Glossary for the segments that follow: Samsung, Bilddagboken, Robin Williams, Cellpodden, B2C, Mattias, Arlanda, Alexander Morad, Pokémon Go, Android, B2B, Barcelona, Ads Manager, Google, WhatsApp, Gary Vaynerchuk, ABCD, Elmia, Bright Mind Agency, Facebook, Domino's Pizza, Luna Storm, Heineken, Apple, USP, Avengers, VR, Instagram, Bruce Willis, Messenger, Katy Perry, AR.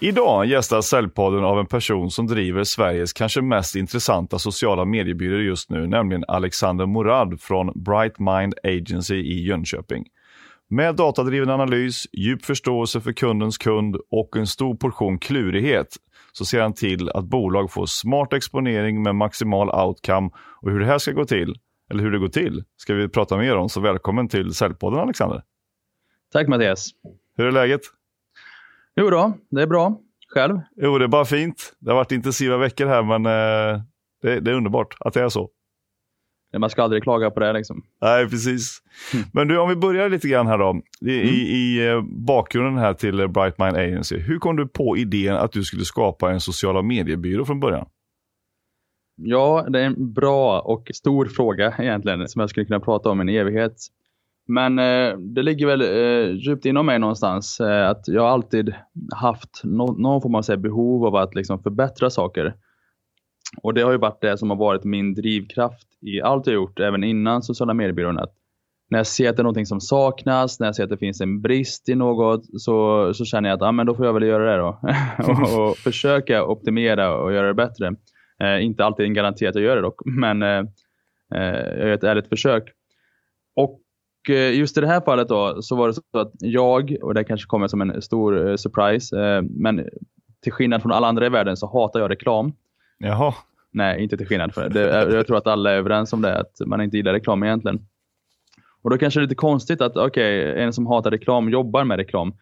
Idag gästas Cellpodden av en person som driver Sveriges kanske mest intressanta sociala mediebyrå just nu, nämligen Alexander Morad från Bright Mind Agency i Jönköping. Med datadriven analys, djup förståelse för kundens kund och en stor portion klurighet så ser han till att bolag får smart exponering med maximal outcome, och hur det här ska gå till, eller hur det går till, ska vi prata mer om. Så välkommen till Cellpodden, Alexander. Tack Mattias. Hur är läget? Jo då, det är bra. Själv? Jo, det är bara fint. Det har varit intensiva veckor här, men det är underbart att det är så. Man ska aldrig klaga på det liksom. Nej, precis. Men du, om vi börjar lite grann här då. I bakgrunden här till Bright Mind Agency. Hur kom du på idén att du skulle skapa en sociala mediebyrå från början? Ja, det är en bra och stor fråga egentligen som jag skulle kunna prata om en evighet. Men det ligger väl djupt inom mig någonstans att jag alltid haft någon form av behov av att liksom förbättra saker. Och det har ju varit det som har varit min drivkraft i allt jag gjort, även innan sociala mediebyrån. När jag ser att det är någonting som saknas, när jag ser att det finns en brist i något, så känner jag att men då får jag väl göra det då. och försöka optimera och göra det bättre. Inte alltid en garanti att jag gör det dock, men jag gör ett ärligt försök. Och just i det här fallet då, så var det så att jag, och det kanske kommer som en stor surprise, men till skillnad från alla andra i världen så hatar jag reklam. Jaha. Nej, inte till skillnad för det. Jag tror att alla är överens om det, att man inte gillar reklam egentligen. Och då kanske det är lite konstigt att en som hatar reklam jobbar med reklam.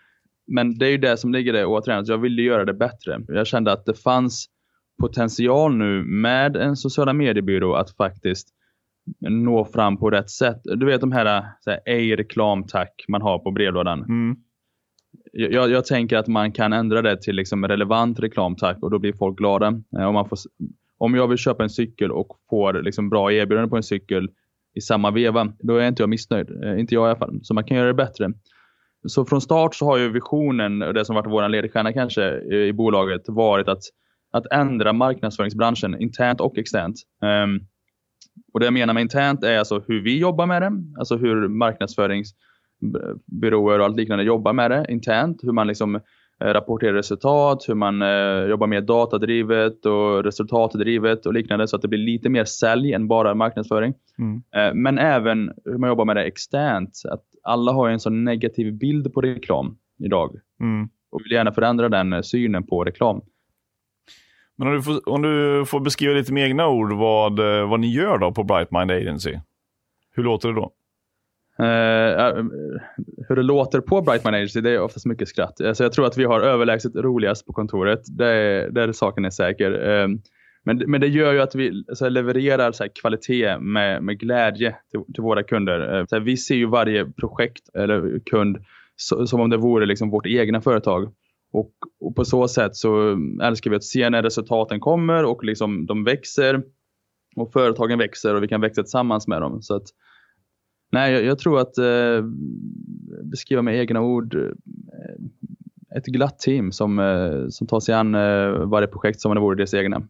Men det är ju det som ligger där återigen, att jag ville göra det bättre. Jag kände att det fanns potential nu med en sociala mediebyrå att faktiskt nå fram på rätt sätt. Du vet de här ej-reklamtack man har på brevlådan. Mm. Jag tänker att man kan ändra det till liksom relevant reklamtack, och då blir folk glada. Om jag vill köpa en cykel och får liksom bra erbjudande på en cykel i samma veva, då är inte jag missnöjd. Inte jag i alla fall. Så man kan göra det bättre. Så från start så har ju visionen, det som varit vår ledstjärna kanske i bolaget, varit att ändra marknadsföringsbranschen internt och externt. Och det jag menar med internt är alltså hur vi jobbar med det. Alltså hur marknadsföringsbyråer och allt liknande jobbar med det internt. Hur man liksom rapporterar resultat, hur man jobbar med datadrivet och resultatdrivet och liknande, så att det blir lite mer sälj än bara marknadsföring. Men även hur man jobbar med det externt. Att alla har en sån negativ bild på reklam idag. Och vill gärna förändra den synen på reklam. Men om du får beskriva lite med egna ord vad ni gör då på Bright Mind Agency. Hur låter det då? Hur det låter på Bright Mind Agency, det är oftast mycket skratt. Så jag tror att vi har överlägset roligast på kontoret. Där saken är säker. Men det gör ju att vi så här, levererar så här, kvalitet med glädje till våra kunder. Så här, vi ser ju varje projekt eller kund som om det vore liksom vårt egna företag. Och på så sätt så älskar vi att se när resultaten kommer och liksom de växer och företagen växer och vi kan växa tillsammans med dem. Så att, nej, jag tror att beskriva med egna ord ett glatt team som tar sig an varje projekt som det vore deras egna.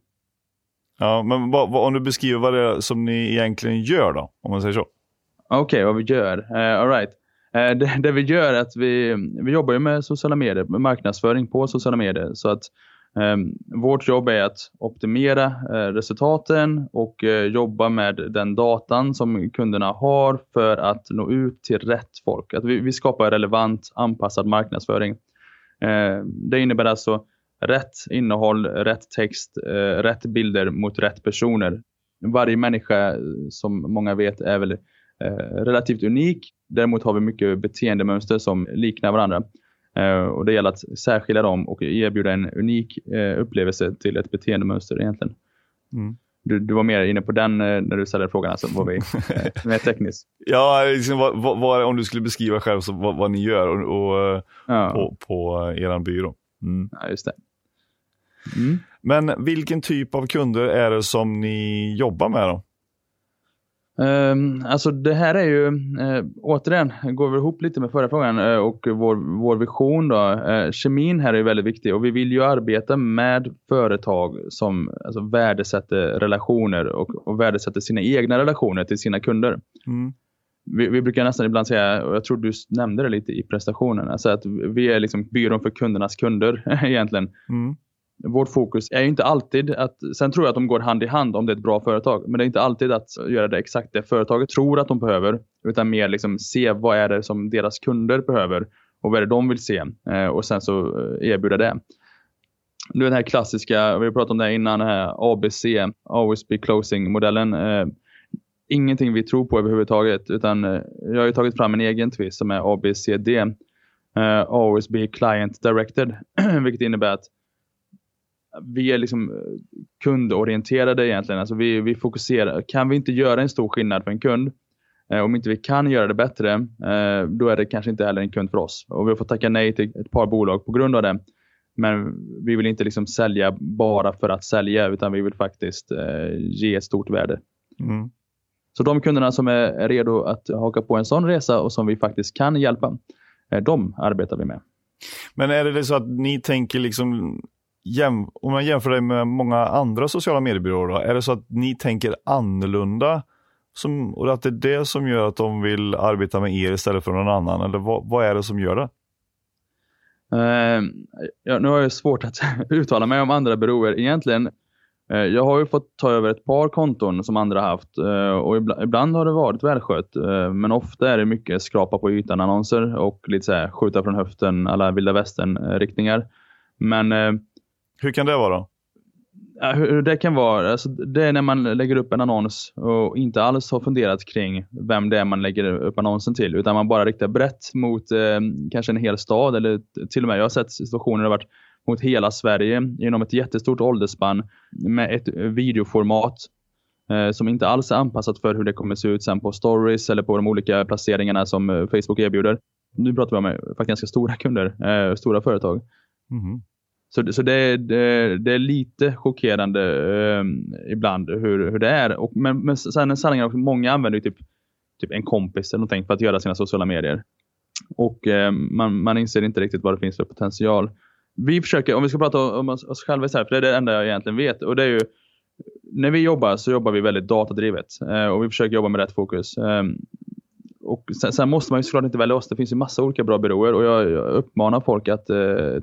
Ja, men om du beskriver vad det är som ni egentligen gör då, om man säger så. Okej, vad vi gör. All right. Det vi gör är att vi jobbar ju med sociala medier, med marknadsföring på sociala medier. Så att vårt jobb är att optimera resultaten och jobba med den datan som kunderna har för att nå ut till rätt folk. Att vi skapar relevant, anpassad marknadsföring. Det innebär alltså rätt innehåll, rätt text, rätt bilder mot rätt personer. Varje människa, som många vet, är väl relativt unik. Däremot har vi mycket beteendemönster som liknar varandra. Och det gäller att särskilja dem och erbjuda en unik upplevelse till ett beteendemönster egentligen. Mm. Du var mer inne på den när du ställde frågan, alltså var vi mer tekniskt. Ja, liksom, om du skulle beskriva själv så vad ni gör och på er byrå. Mm. Ja, just det. Mm. Men vilken typ av kunder är det som ni jobbar med då? Alltså det här är ju återigen går vi ihop lite med förra frågan och vår vision då. Kemin här är ju väldigt viktig, och vi vill ju arbeta med företag som alltså värdesätter relationer och värdesätter sina egna relationer till sina kunder. Vi brukar nästan ibland säga, och jag tror du nämnde det lite i prestationerna, så att vi är liksom byrån för kundernas kunder egentligen. Mm. Vårt fokus är ju inte alltid att, sen tror jag att de går hand i hand om det är ett bra företag, men det är inte alltid att göra det exakt det företaget tror att de behöver, utan mer liksom se vad är det som deras kunder behöver och vad är det de vill se, och sen så erbjuda det. Nu den här klassiska, vi pratade om det här innan, den här ABC, Always Be Closing-modellen. Ingenting vi tror på överhuvudtaget, utan jag har ju tagit fram en egen twist som är ABCD, Always Be Client Directed, vilket innebär att vi är liksom kundorienterade egentligen. Alltså vi fokuserar, kan vi inte göra en stor skillnad för en kund, om inte vi kan göra det bättre, då är det kanske inte heller en kund för oss. Och vi har fått tacka nej till ett par bolag på grund av det. Men vi vill inte liksom sälja bara för att sälja, utan vi vill faktiskt ge ett stort värde. Mm. Så de kunderna som är redo att haka på en sån resa och som vi faktiskt kan hjälpa, de arbetar vi med. Men är det så att ni tänker liksom, om man jämför det med många andra sociala mediebyråer då, är det så att ni tänker annorlunda och att det är det som gör att de vill arbeta med er istället för någon annan? Eller vad är det som gör det? Nu har jag svårt att uttala mig om andra byråer egentligen. Jag har ju fått ta över ett par konton som andra haft, och ibland har det varit välskött, men ofta är det mycket skrapa på ytan annonser och lite så här skjuta från höften, alla vilda västern riktningar. Men hur kan det vara då? Hur det kan vara, alltså det är när man lägger upp en annons och inte alls har funderat kring vem det är man lägger upp annonsen till, utan man bara riktar brett mot kanske en hel stad, eller till och med jag har sett situationer där det varit mot hela Sverige genom ett jättestort åldersspann med ett videoformat som inte alls är anpassat för hur det kommer se ut sen på stories eller på de olika placeringarna som Facebook erbjuder. Nu pratar vi om faktiskt ganska stora kunder, stora företag. Mm. Så det är lite chockerande ibland hur det är. Men sen är sanningen att många använder typ en kompis eller någonting för att göra sina sociala medier. Och man inser inte riktigt vad det finns för potential. Vi försöker, om vi ska prata om oss själva så här, för det är det enda jag egentligen vet. Och det är ju, när vi jobbar så jobbar vi väldigt datadrivet. Och vi försöker jobba med rätt fokus. Och sen måste man ju såklart inte välja oss. Det finns ju massa olika bra byråer. Och jag uppmanar folk att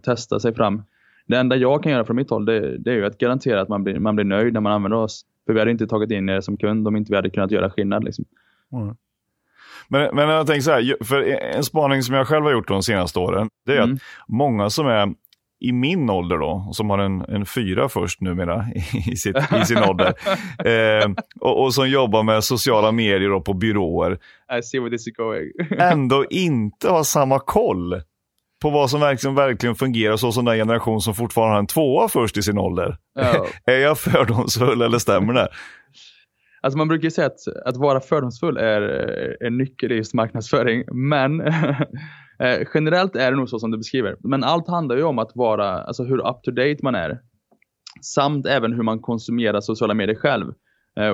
testa sig fram. Det enda jag kan göra från mitt håll, det är ju att garantera att man blir nöjd när man använder oss. För vi hade inte tagit in er som kund om inte vi hade kunnat göra skillnad liksom. Mm. Men jag tänker så här, för en spaning som jag själv har gjort de senaste åren, det är att många som är i min ålder då, som har en 4 först numera i sin ålder. Och som jobbar med sociala medier då på byråer. I see where this is going. Ändå inte har samma koll på vad som verkligen fungerar, så som den generation som fortfarande har en 2 först i sin ålder. Oh. Är jag fördomsfull eller stämmer det? Alltså man brukar ju säga att vara fördomsfull är en nyckel i just marknadsföring. Men generellt är det nog så som du beskriver. Men allt handlar ju om att vara, alltså hur up to date man är. Samt även hur man konsumerar sociala medier själv.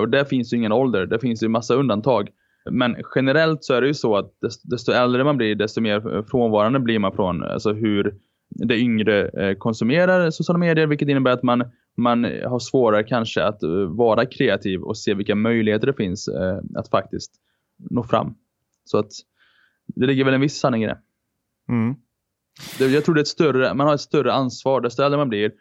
Och där finns ju ingen ålder, där finns ju massa undantag. Men generellt så är det ju så att desto äldre man blir, desto mer frånvarande blir man från alltså hur det yngre konsumerar sociala medier. Vilket innebär att man har svårare kanske att vara kreativ och se vilka möjligheter det finns att faktiskt nå fram. Så att det ligger väl en viss sanning i det. Mm. Jag tror det är man har ett större ansvar desto äldre man blir.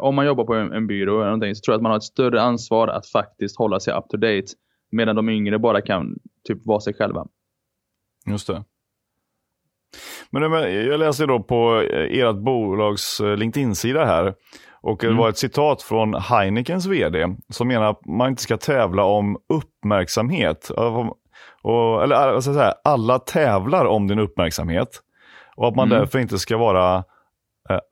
Om man jobbar på en byrå eller någonting, så tror jag att man har ett större ansvar att faktiskt hålla sig up to date. Medan de yngre bara kan typ vara sig själva. Just det. Men jag läser då på ert bolags LinkedIn-sida här. Och det var ett citat från Heinekens vd som menar att man inte ska tävla om uppmärksamhet. Eller så att säga, alla tävlar om din uppmärksamhet. Och att man därför inte ska vara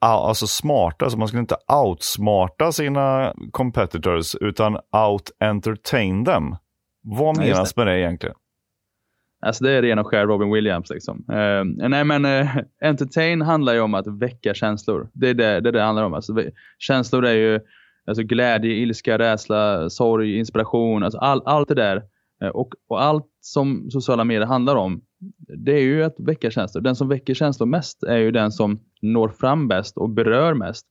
alltså smarta. Alltså man ska inte outsmarta sina competitors utan out-entertain them. Vad menas med det egentligen? Alltså det är ren och skär Robin Williams liksom. Entertain handlar ju om att väcka känslor. Det handlar om. Alltså, känslor är ju alltså glädje, ilska, rädsla, sorg, inspiration. Alltså allt det där. Och allt som sociala medier handlar om, det är ju att väcka känslor. Den som väcker känslor mest är ju den som når fram bäst och berör mest.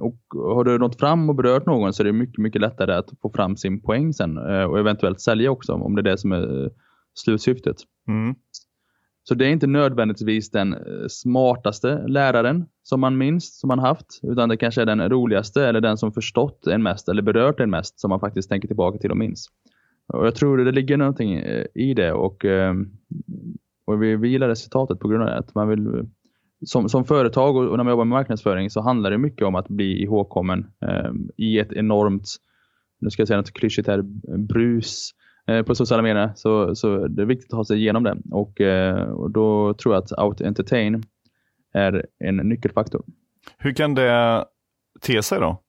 Och har du nått fram och berört någon, så är det mycket, mycket lättare att få fram sin poäng sen. Och eventuellt sälja också, om det är det som är slutsyftet. Mm. Så det är inte nödvändigtvis den smartaste läraren som man minns, som man haft. Utan det kanske är den roligaste eller den som förstått en mest eller berört en mest som man faktiskt tänker tillbaka till och minns. Och jag tror det ligger någonting i det, och vi gillar resultatet på grund av det. Att man vill, som företag och när man jobbar med marknadsföring så handlar det mycket om att bli ihågkommen i ett enormt, nu ska jag säga något klyschigt här, brus på sociala medier, så det är viktigt att ha sig igenom det, och då tror jag att out-entertain är en nyckelfaktor. Hur kan det te sig då?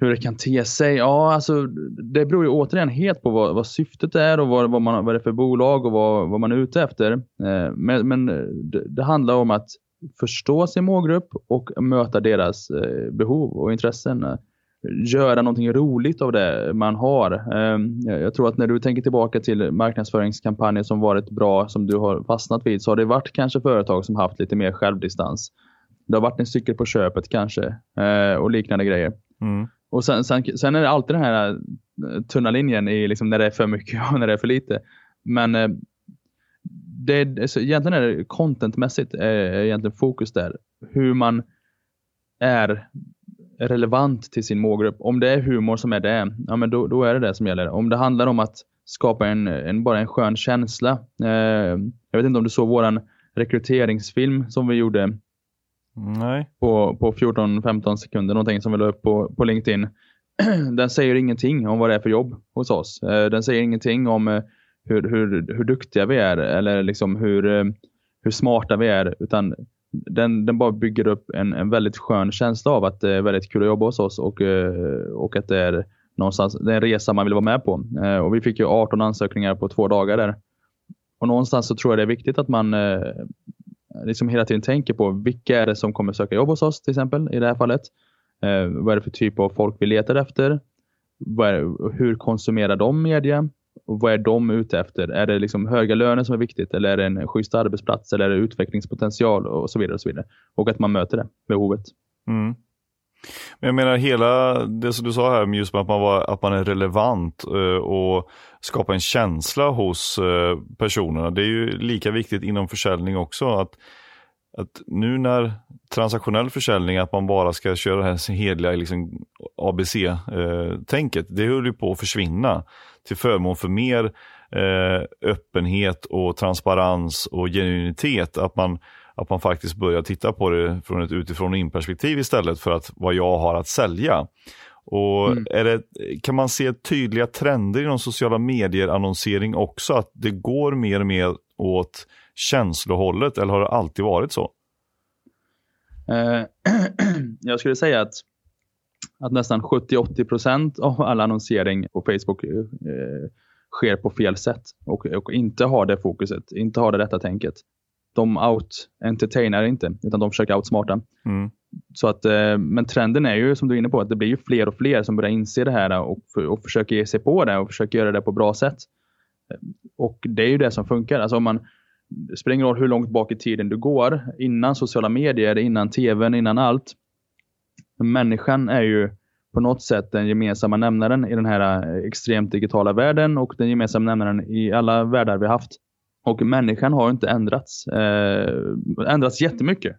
Hur det kan te sig? Ja, alltså det beror ju återigen helt på vad syftet är och vad det är för bolag och vad man är ute efter. Men det handlar om att förstå sin målgrupp och möta deras behov och intressen. Göra någonting roligt av det man har. Jag tror att när du tänker tillbaka till marknadsföringskampanjer som varit bra, som du har fastnat vid, så har det varit kanske företag som haft lite mer självdistans. Det har varit en cykel på köpet kanske och liknande grejer. Mm. Och sen är det alltid den här tunna linjen i liksom när det är för mycket och när det är för lite. Men egentligen är det contentmässigt egentligen fokus där. Hur man är relevant till sin målgrupp. Om det är humor som är det, ja, men då är det som gäller. Om det handlar om att skapa bara en skön känsla. Jag vet inte om du såg våran rekryteringsfilm som vi gjorde. Nej. På 14-15 sekunder, någonting som vi la upp på LinkedIn. Den säger ingenting om vad det är för jobb hos oss. Den säger ingenting om hur duktiga vi är eller liksom hur smarta vi är, utan den bara bygger upp en väldigt skön känsla av att det är väldigt kul att jobba hos oss och att det är någonstans, det är en resa man vill vara med på. Och vi fick ju 18 ansökningar på 2 dagar där. Och någonstans så tror jag det är viktigt att man liksom hela tiden tänker på vilka är det som kommer söka jobb hos oss till exempel i det här fallet. Vad är det för typ av folk vi letar efter? Hur konsumerar de media? Och vad är de ute efter? Är det liksom höga löner som är viktigt? Eller är det en schysst arbetsplats? Eller är det utvecklingspotential? Och så vidare och så vidare. Och att man möter det behovet. Mm. Men jag menar hela det som du sa här just med att man är relevant och skapar en känsla hos personerna. Det är ju lika viktigt inom försäljning också, att nu när transaktionell försäljning, att man bara ska köra det här heliga liksom ABC-tänket, det håller ju på att försvinna till förmån för mer öppenhet och transparens och genuinitet, att man faktiskt börjar titta på det från ett utifrån in-perspektiv istället för att vad jag har att sälja. Och kan man se tydliga trender inom sociala medier annonsering också, att det går mer och mer åt känslohållet, eller har det alltid varit så? Jag skulle säga att nästan 70-80% av all annonsering på Facebook sker på fel sätt och inte har det fokuset, inte har det rätta tänket. De out-entertainar inte, utan de försöker outsmarta. Mm. Så att, men trenden är ju, som du är inne på, att det blir ju fler och fler som börjar inse det här och försöker ge sig på det och försöker göra det på bra sätt. Och det är ju det som funkar. Alltså om man springer av hur långt bak i tiden du går, innan sociala medier, innan tvn, innan allt. Människan är ju på något sätt den gemensamma nämnaren i den här extremt digitala världen och den gemensamma nämnaren i alla världar vi haft. Och människan har inte ändrats jättemycket,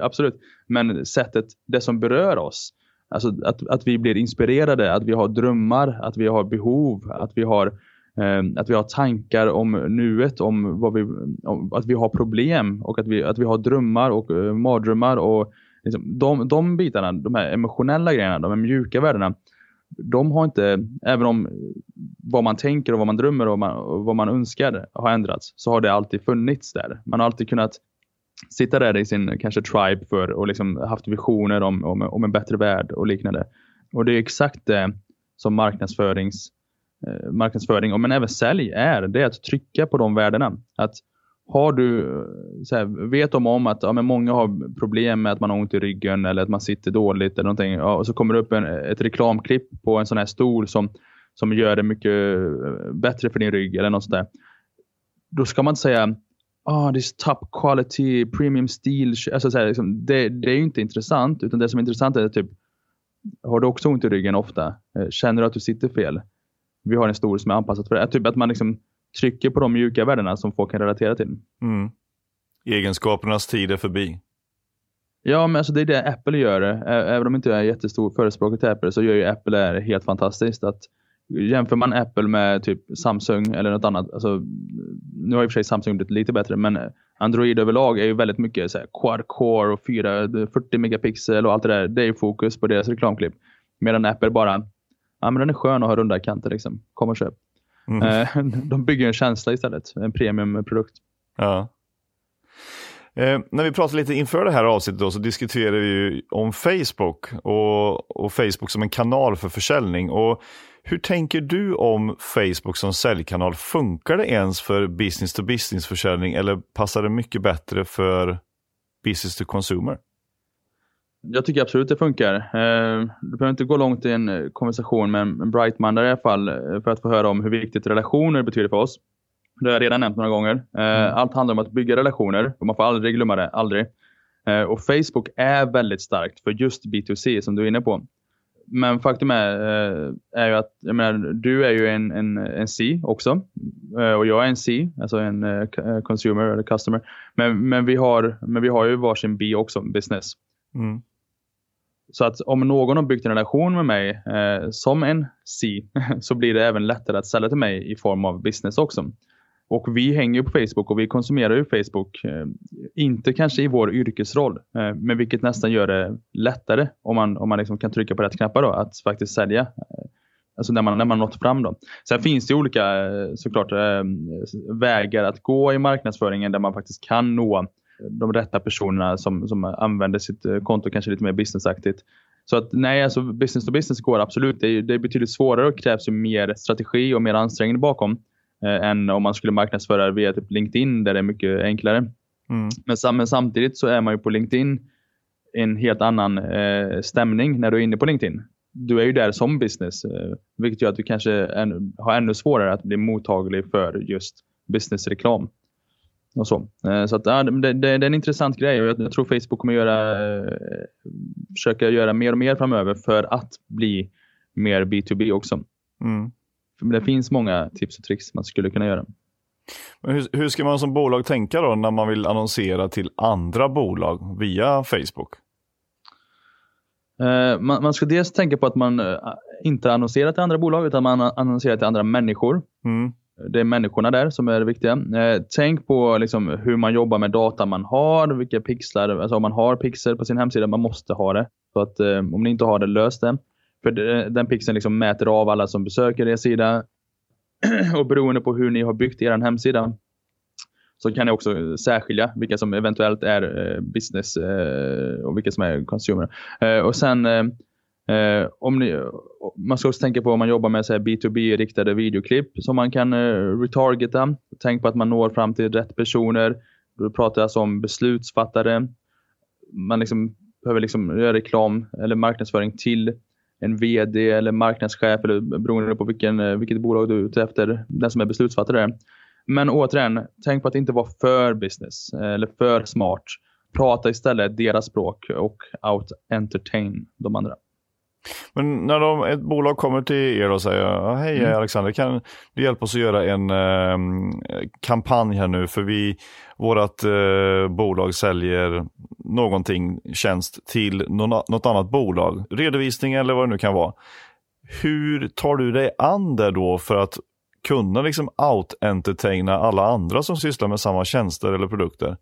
absolut. Men sättet, det som berör oss, alltså att vi blir inspirerade, att vi har drömmar, att vi har behov, att vi har tankar om nuet, om att vi har problem och att vi har drömmar och mardrömmar och liksom, de bitarna, de här emotionella grejerna, de här mjuka värdena, de har inte, även om vad man tänker och vad man drömmer och vad man önskar har ändrats, så har det alltid funnits där. Man har alltid kunnat sitta där i sin kanske tribe för och liksom haft visioner om en bättre värld och liknande. Och det är exakt det som marknadsföring, men även sälj är, det är att trycka på de värdena. Att har du så här, vet de om att ja, men många har problem med att man har ont i ryggen eller att man sitter dåligt eller någonting, ja, och så kommer det upp ett reklamklipp på en sån här stol som gör det mycket bättre för din rygg eller något sånt där. Då ska man inte säga this top quality premium steel, alltså så här, liksom, det är ju inte intressant, utan det som är intressant är typ, har du också ont i ryggen ofta? Känner du att du sitter fel? Vi har en stol som är anpassad för det. Typ att man liksom trycker på de mjuka värdena som folk kan relatera till. Mm. Egenskapernas tid är förbi. Ja, men alltså det är det Apple gör. Även om inte jag är jättestor förespråkare till Apple, så gör ju Apple det helt fantastiskt. Att jämför man Apple med typ Samsung eller något annat, alltså, nu har i och för sig Samsung blivit lite bättre, men Android överlag är ju väldigt mycket så här, quad-core och 40 megapixel och allt det där. Det är ju fokus på deras reklamklipp. Medan Apple bara, ja men den är skön och har runda kanter liksom, kom och köp. Mm. De bygger en känsla istället, en premiumprodukt. Ja. När vi pratade lite inför det här avsnittet då, så diskuterade vi ju om Facebook och Facebook som en kanal för försäljning. Och hur tänker du om Facebook som säljkanal? Funkar det ens för business-to-business försäljning eller passar det mycket bättre för business-to-consumer? Jag tycker absolut det funkar. Du behöver inte gå långt i en konversation med en Bright Mind i alla fall för att få höra om hur viktigt relationer betyder för oss. Det har jag redan nämnt några gånger. Allt handlar om att bygga relationer och man får aldrig glömma det, aldrig. Och Facebook är väldigt starkt för just B2C som du är inne på. Men faktum är ju att jag menar, du är ju en C också och jag är en C, alltså en consumer eller customer. Men vi har ju varsin B också, business. Mm. Så att om någon har byggt en relation med mig som en C så blir det även lättare att sälja till mig i form av business också. Och vi hänger ju på Facebook och vi konsumerar ju Facebook. Inte kanske i vår yrkesroll, men vilket nästan gör det lättare om man liksom kan trycka på rätt knappar då, att faktiskt sälja. Alltså när man nått fram då. Sen finns det olika såklart vägar att gå i marknadsföringen där man faktiskt kan nå de rätta personerna som använder sitt konto kanske lite mer businessaktigt. Så att nej, alltså business to business går absolut. Det är betydligt svårare och krävs ju mer strategi och mer ansträngning bakom än om man skulle marknadsföra via typ LinkedIn där det är mycket enklare. Mm. Men samtidigt så är man ju på LinkedIn en helt annan stämning när du är inne på LinkedIn. Du är ju där som business, vilket gör att du kanske har ännu svårare att bli mottaglig för just businessreklam. Och så att, ja, det är en intressant grej och jag tror Facebook kommer försöka göra mer och mer framöver för att bli mer B2B också. Mm. För det finns många tips och tricks man skulle kunna göra. Men hur ska man som bolag tänka då när man vill annonsera till andra bolag via Facebook? Man ska dels tänka på att man inte annonserar till andra bolag utan man annonserar till andra människor. Mm. Det är människorna där som är det viktiga. Tänk på liksom hur man jobbar med data man har, vilka pixlar, alltså om man har pixel på sin hemsida, man måste ha det. Så att om ni inte har det, lös det. För den pixeln liksom mäter av alla som besöker er sida och beroende på hur ni har byggt er hemsida så kan ni också särskilja vilka som eventuellt är business och vilka som är consumer. Och sen man ska också tänka på om man jobbar med så här B2B-riktade videoklipp som man kan retargeta. Tänk på att man når fram till rätt personer. Då pratas om beslutsfattare. Man liksom behöver liksom göra reklam eller marknadsföring till en vd eller marknadschef eller beroende på vilket bolag du är ute efter, den som är beslutsfattare. Men återigen, tänk på att inte vara för business eller för smart. Prata istället deras språk och out-entertain de andra. Men när ett bolag kommer till er och säger hej Alexander, kan du hjälpa oss att göra en kampanj här nu för vårat bolag säljer någonting, tjänst till något annat bolag, redovisning eller vad det nu kan vara. Hur tar du dig an det då för att kunna liksom out-entertaina alla andra som sysslar med samma tjänster eller produkter?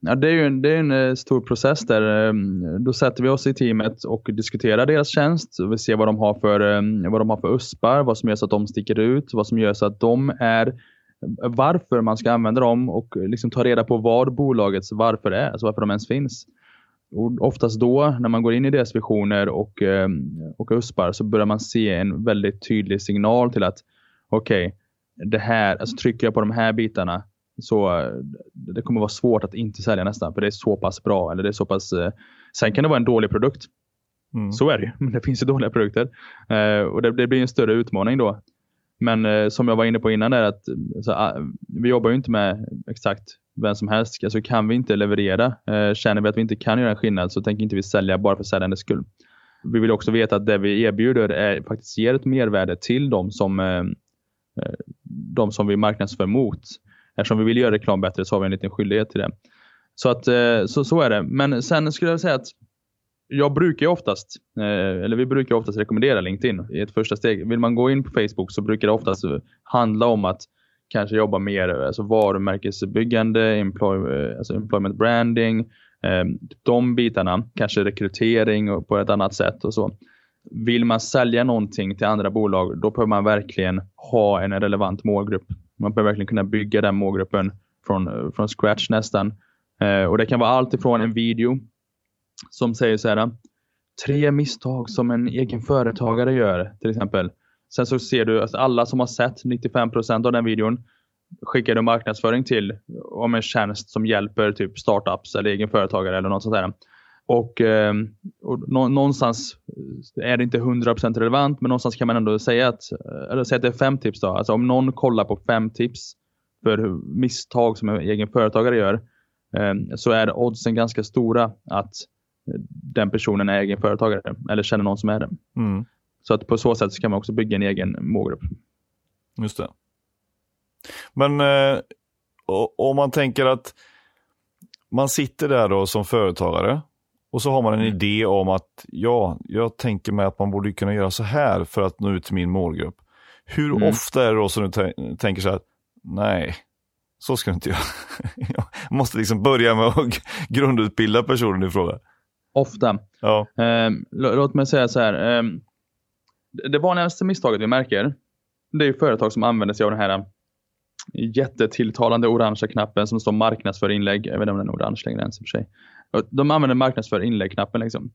Ja, det är en stor process där. Då sätter vi oss i teamet och diskuterar deras tjänst. Vi ser vad de har för USPar, vad som gör så att de sticker ut, vad som gör så att de är, varför man ska använda dem och liksom ta reda på vad bolagets varför är, alltså varför de ens finns. Och oftast då när man går in i deras visioner och USPar så börjar man se en väldigt tydlig signal till att okej, det här, alltså trycker jag på de här bitarna så det kommer vara svårt att inte sälja nästan, för det är så pass bra eller det är så pass, sen kan det vara en dålig produkt. Så är det ju, men det finns ju dåliga produkter och det blir en större utmaning då. Men som jag var inne på innan är att vi jobbar ju inte med exakt vem som helst, alltså kan vi inte leverera, känner vi att vi inte kan göra en skillnad så tänker inte vi sälja bara för säljandes skull. Vi vill också veta att det vi erbjuder faktiskt ger ett mervärde till de som de som vi marknadsför mot. Eftersom vi vill göra reklam bättre så har vi en liten skyldighet till det. Så att, så är det. Men sen skulle jag säga att jag brukar oftast, eller vi brukar oftast rekommendera LinkedIn i ett första steg. Vill man gå in på Facebook så brukar det oftast handla om att kanske jobba mer alltså varumärkesbyggande, employment branding, de bitarna, kanske rekrytering på ett annat sätt och så. Vill man sälja någonting till andra bolag, då behöver man verkligen ha en relevant målgrupp. Man behöver verkligen kunna bygga den målgruppen från scratch nästan. Och det kan vara allt ifrån en video som säger så här: 3 misstag som en egen företagare gör, till exempel. Sen så ser du att alla som har sett 95% av den videon skickar du marknadsföring till om en tjänst som hjälper typ startups eller egenföretagare eller något sånt där. Och någonstans är det inte 100% relevant, men någonstans kan man ändå säga att, eller säga att det är 5 tips då. Alltså om någon kollar på 5 tips för misstag som en egenföretagare gör, så är oddsen ganska stora att den personen är egenföretagare eller känner någon som är det. Mm. Så att på så sätt så kan man också bygga en egen målgrupp. Just det. Men om man tänker att man sitter där då som företagare och så har man en idé om att jag tänker mig att man borde kunna göra så här för att nå ut till min målgrupp. Hur ofta är det då som du tänker så här: nej, så ska inte jag. Jag måste liksom börja med att grundutbilda personen i fråga. Ofta. Ja. Låt mig säga så här. Det vanligaste misstaget vi märker, det är ju företag som använder sig av den här jättetilltalande orangea knappen som står marknadsför inlägg. Jag vet inte om den är orange längre än för sig. De använder marknadsför inlägg-knappen liksom.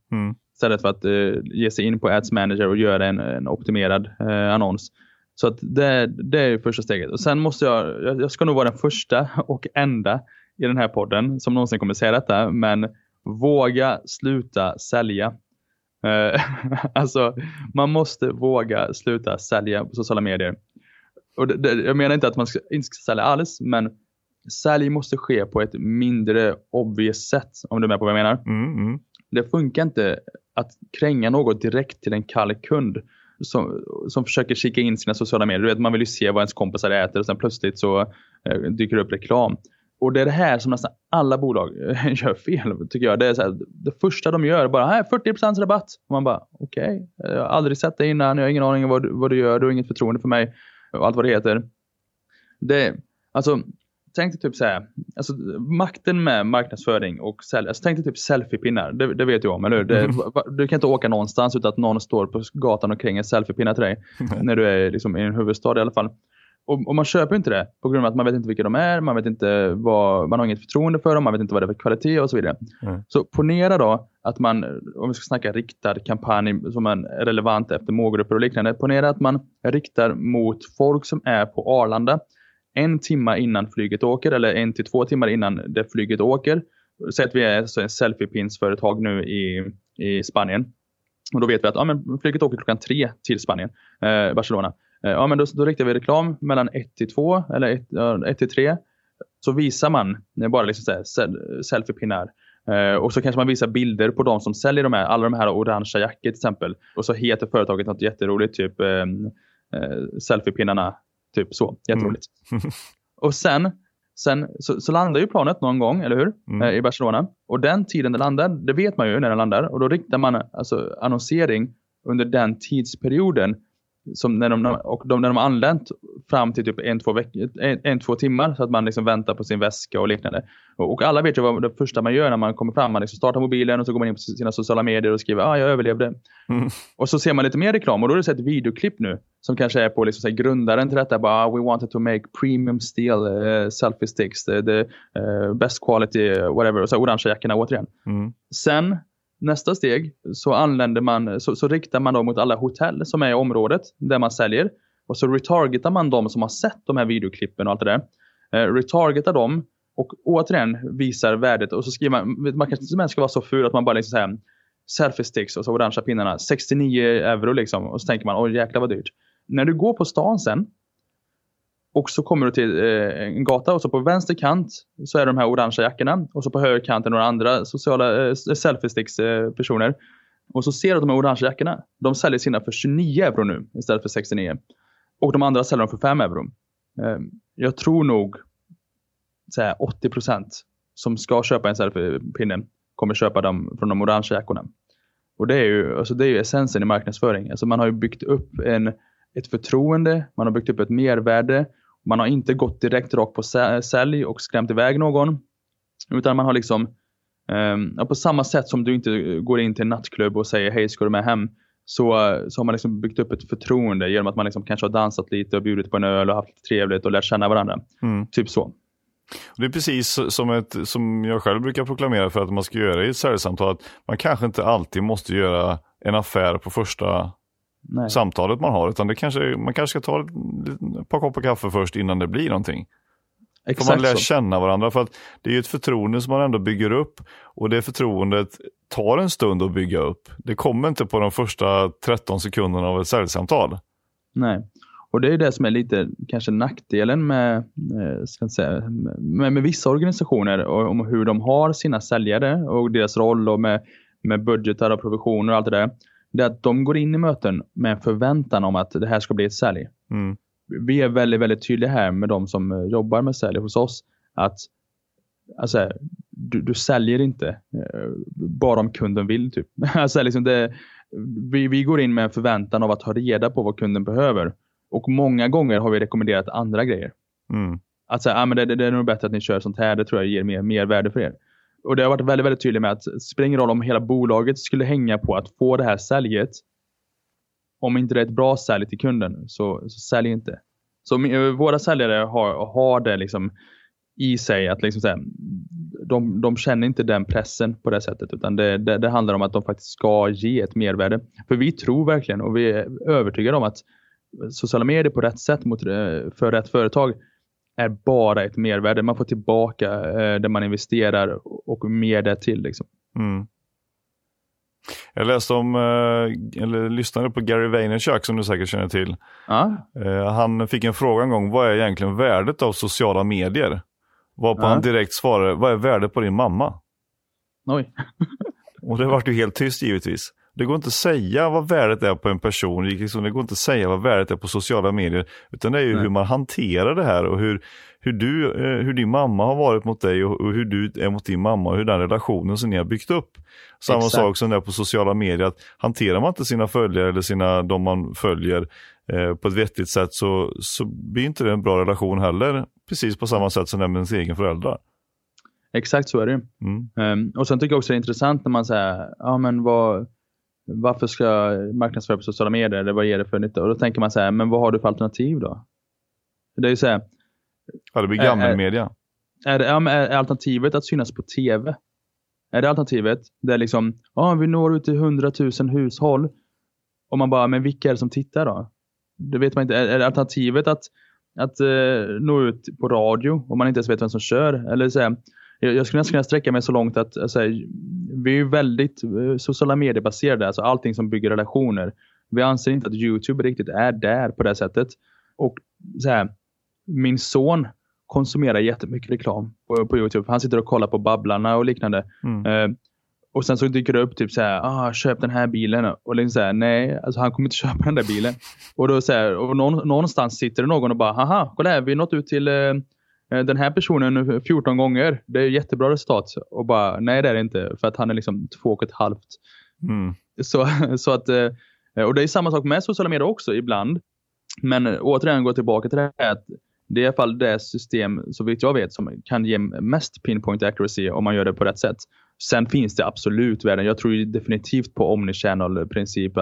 Istället för att ge sig in på Ads Manager och göra en optimerad annons. Så att det är första steget. Och sen måste jag ska nog vara den första och enda i den här podden som någonsin kommer säga detta. Men våga sluta sälja. Alltså man måste våga sluta sälja på sociala medier. Och jag menar inte att man inte ska sälja alls, men sälj måste ske på ett mindre obvious sätt, om du är med på vad jag menar. Det funkar inte att kränga något direkt till en kall kund som försöker kika in sina sociala medier. Du vet, man vill ju se vad ens kompisar äter och sen plötsligt så dyker det upp reklam. Och det är det här som nästan alla bolag gör fel, tycker jag. Det är så här, det första de gör är bara: här, 40% rabatt. Och man bara, okej, jag har aldrig sett det innan, jag har ingen aning om vad du gör, du har inget förtroende för mig och allt vad det heter. Det, alltså, tänk dig typ så här, alltså, makten med marknadsföring och alltså, tänk dig typ selfiepinnar, det vet jag om, eller hur? Du kan inte åka någonstans utan att någon står på gatan och kränger selfiepinnar till dig när du är liksom i en huvudstad i alla fall. Och man köper inte det på grund av att man vet inte vilka de är, man vet inte man har inget förtroende för dem, man vet inte vad det är för kvalitet och så vidare. Så ponera då att man, om vi ska snacka riktad kampanj som är relevant efter målgrupper och liknande, ponera att man riktar mot folk som är på Arlanda 1 timme innan flyget åker, eller 1 till 2 timmar innan det flyget åker. Så att vi är så en selfie-pins-företag nu i Spanien. Och då vet vi att flyget åker klockan 3 till Spanien, Barcelona. Ja, men då riktar vi reklam mellan 1 till 2 eller 1 till 3. Så visar man bara liksom selfiepinnar. Och så kanske man visar bilder på de som säljer de här, alla de här orangea jackor till exempel. Och så heter företaget något jätteroligt, typ selfiepinnarna, typ så. Jätteroligt. Och sen landar ju planet någon gång, eller hur? I Barcelona. Och den tiden den landar, det vet man ju när den landar. Och då riktar man alltså annonsering under den tidsperioden. Som när de har anlänt fram till typ 1-2 timmar, så att man liksom väntar på sin väska och liknande. Och alla vet ju vad det första man gör när man kommer fram. Man liksom startar mobilen och så går man in på sina sociala medier och skriver jag överlevde. Och så ser man lite mer reklam, och då är det så ett videoklipp nu som kanske är på liksom så här, grundaren till detta bara: we wanted to make premium steel selfie sticks, the best quality whatever, och så orange jackorna återigen. Sen nästa steg så anländer man, så riktar man dem mot alla hotell som är i området där man säljer. Och så retargetar man dem som har sett de här videoklippen och allt det där. Retargetar dem och återigen visar värdet. Och så skriver man kanske inte ska vara så ful att man bara liksom säger selfie sticks och så orangea pinnarna, 69 euro liksom. Och så tänker man, åh jäklar vad dyrt. När du går på stan sen och så kommer du till en gata, och så på vänster kant så är de här orangea jackorna, och så på höger kant är några andra sociala selfie-sticks-personer. Och så ser du att de här orangea jackorna, de säljer sina för 29 euro nu istället för 69. Och de andra säljer dem för 5 euro. Jag tror nog så här, 80% som ska köpa en selfie-pinne kommer köpa dem från de orange jackorna. Och det är ju essensen i marknadsföring. Alltså man har ju byggt upp ett förtroende. Man har byggt upp ett mervärde. Man har inte gått direkt rakt på sälj och skrämt iväg någon. Utan man har liksom... på samma sätt som du inte går in till en nattklubb och säger hej, ska du med hem? Så har man liksom byggt upp ett förtroende genom att man liksom kanske har dansat lite och bjudit på en öl och haft lite trevligt och lärt känna varandra. Mm. Typ så. Det är precis som jag själv brukar proklamera för att man ska göra i ett säljsamtal, att man kanske inte alltid måste göra en affär på första samtalet man har, utan man kanske ska ta ett par koppar kaffe först innan det blir någonting. Exakt. För man lär känna varandra, för att det är ju ett förtroende som man ändå bygger upp, och det förtroendet tar en stund att bygga upp. Det kommer inte på de första 13 sekunderna av ett säljsamtal. Nej. Och det är det som är lite kanske nackdelen med vissa organisationer om hur de har sina säljare och deras roll och med budgetar och provisioner och allt det där. Det är att de går in i möten med en förväntan om att det här ska bli ett sälj. Mm. Vi är väldigt, väldigt tydliga här med de som jobbar med sälj hos oss att alltså, du säljer inte bara om kunden vill typ. Alltså, liksom vi går in med en förväntan av att ta reda på vad kunden behöver. Och många gånger har vi rekommenderat andra grejer. Mm. Att säga, men det är nog bättre att ni kör sånt här. Det tror jag ger mer värde för er. Och det har varit väldigt, väldigt tydligt med att det spelar ingen roll om hela bolaget skulle hänga på att få det här säljet. Om inte det är ett bra sälj till kunden så sälj inte. Så våra säljare har det liksom i sig att liksom säga, de känner inte den pressen på det sättet. Utan det handlar om att de faktiskt ska ge ett mervärde. För vi tror verkligen och vi är övertygade om att sociala medier på rätt sätt för rätt företag är bara ett mervärde. Man får tillbaka det man investerar och mer det till. Liksom. Mm. Jag läste eller lyssnade på Gary Vaynerchuk som du säkert känner till. Han fick en fråga en gång, vad är egentligen värdet av sociala medier? Varpå han direkt svarade, vad är värdet på din mamma? Oj. Och det var ju helt tyst givetvis. Det går inte att säga vad värdet är på en person. Det går inte att säga vad värdet är på sociala medier. Utan det är ju hur man hanterar det här. Och hur din mamma har varit mot dig. Och hur du är mot din mamma. Och hur den relationen som ni har byggt upp. Samma sak som det är på sociala medier. Att hanterar man inte sina följare eller de man följer på ett vettigt sätt. Så blir inte det en bra relation heller. Precis på samma sätt som det är med ens egen föräldrar. Exakt så är det. Och sen tycker jag också det är intressant när man säger. Ja men varför ska jag marknadsföra på sociala medier? Eller vad ger det för nytta? Och då tänker man så här, men vad har du för alternativ då? Det är ju så här... Ja, det blir gammelmedia. Är alternativet att synas på tv? Är det alternativet? Det är liksom, vi når ut till 100 000 hushåll. Och man bara, men vilka är det som tittar då? Det vet man inte. Är det alternativet att nå ut på radio? Om man inte ens vet vem som kör? Eller så här... Jag skulle nästan kunna sträcka mig så långt att alltså, vi är väldigt sociala mediebaserade. Alltså allting som bygger relationer. Vi anser inte att YouTube riktigt är där på det sättet. Och så här, min son konsumerar jättemycket reklam på YouTube. Han sitter och kollar på Babblarna och liknande. Och sen så dyker det upp typ så här, köp den här bilen. Och liksom så här, nej, alltså han kommer inte köpa den där bilen. Och då så här, och någonstans sitter det någon och bara, haha, kolla här, vi har nått ut till... den här personen 14 gånger. Det är jättebra resultat. Och bara, nej det är det inte. För att han är liksom 2,5. Så att, och det är samma sak med sociala medier också ibland. Men återigen går tillbaka till det här. Att det är i alla fall det system, så vitt jag vet, som kan ge mest pinpoint accuracy om man gör det på rätt sätt. Sen finns det absolut värden. Jag tror ju definitivt på omnichannel-princip.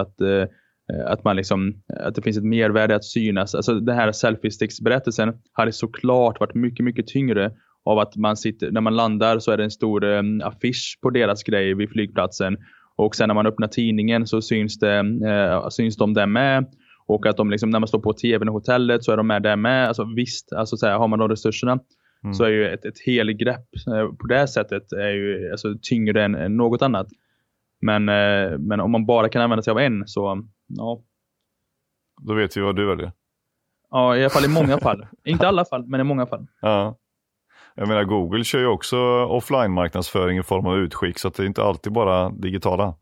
Att man liksom, att det finns ett mervärde att synas. Alltså den här selfie sticks berättelsen hade såklart varit mycket, mycket tyngre av att man sitter, när man landar så är det en stor affisch på deras grej vid flygplatsen. Och sen när man öppnar tidningen så syns de där med. Och att de liksom, när man står på tvn i hotellet så är de med där med. Alltså visst, alltså så här, har man de resurserna så är ju ett helgrepp på det sättet är ju alltså, tyngre än något annat. Men om man bara kan använda sig av en så... Ja. Då vet vi vad du väljer. Ja, i alla fall i många fall. Inte alla fall, men i många fall. Ja. Jag menar, Google kör ju också offline-marknadsföring i form av utskick, så att det är inte alltid bara digitala.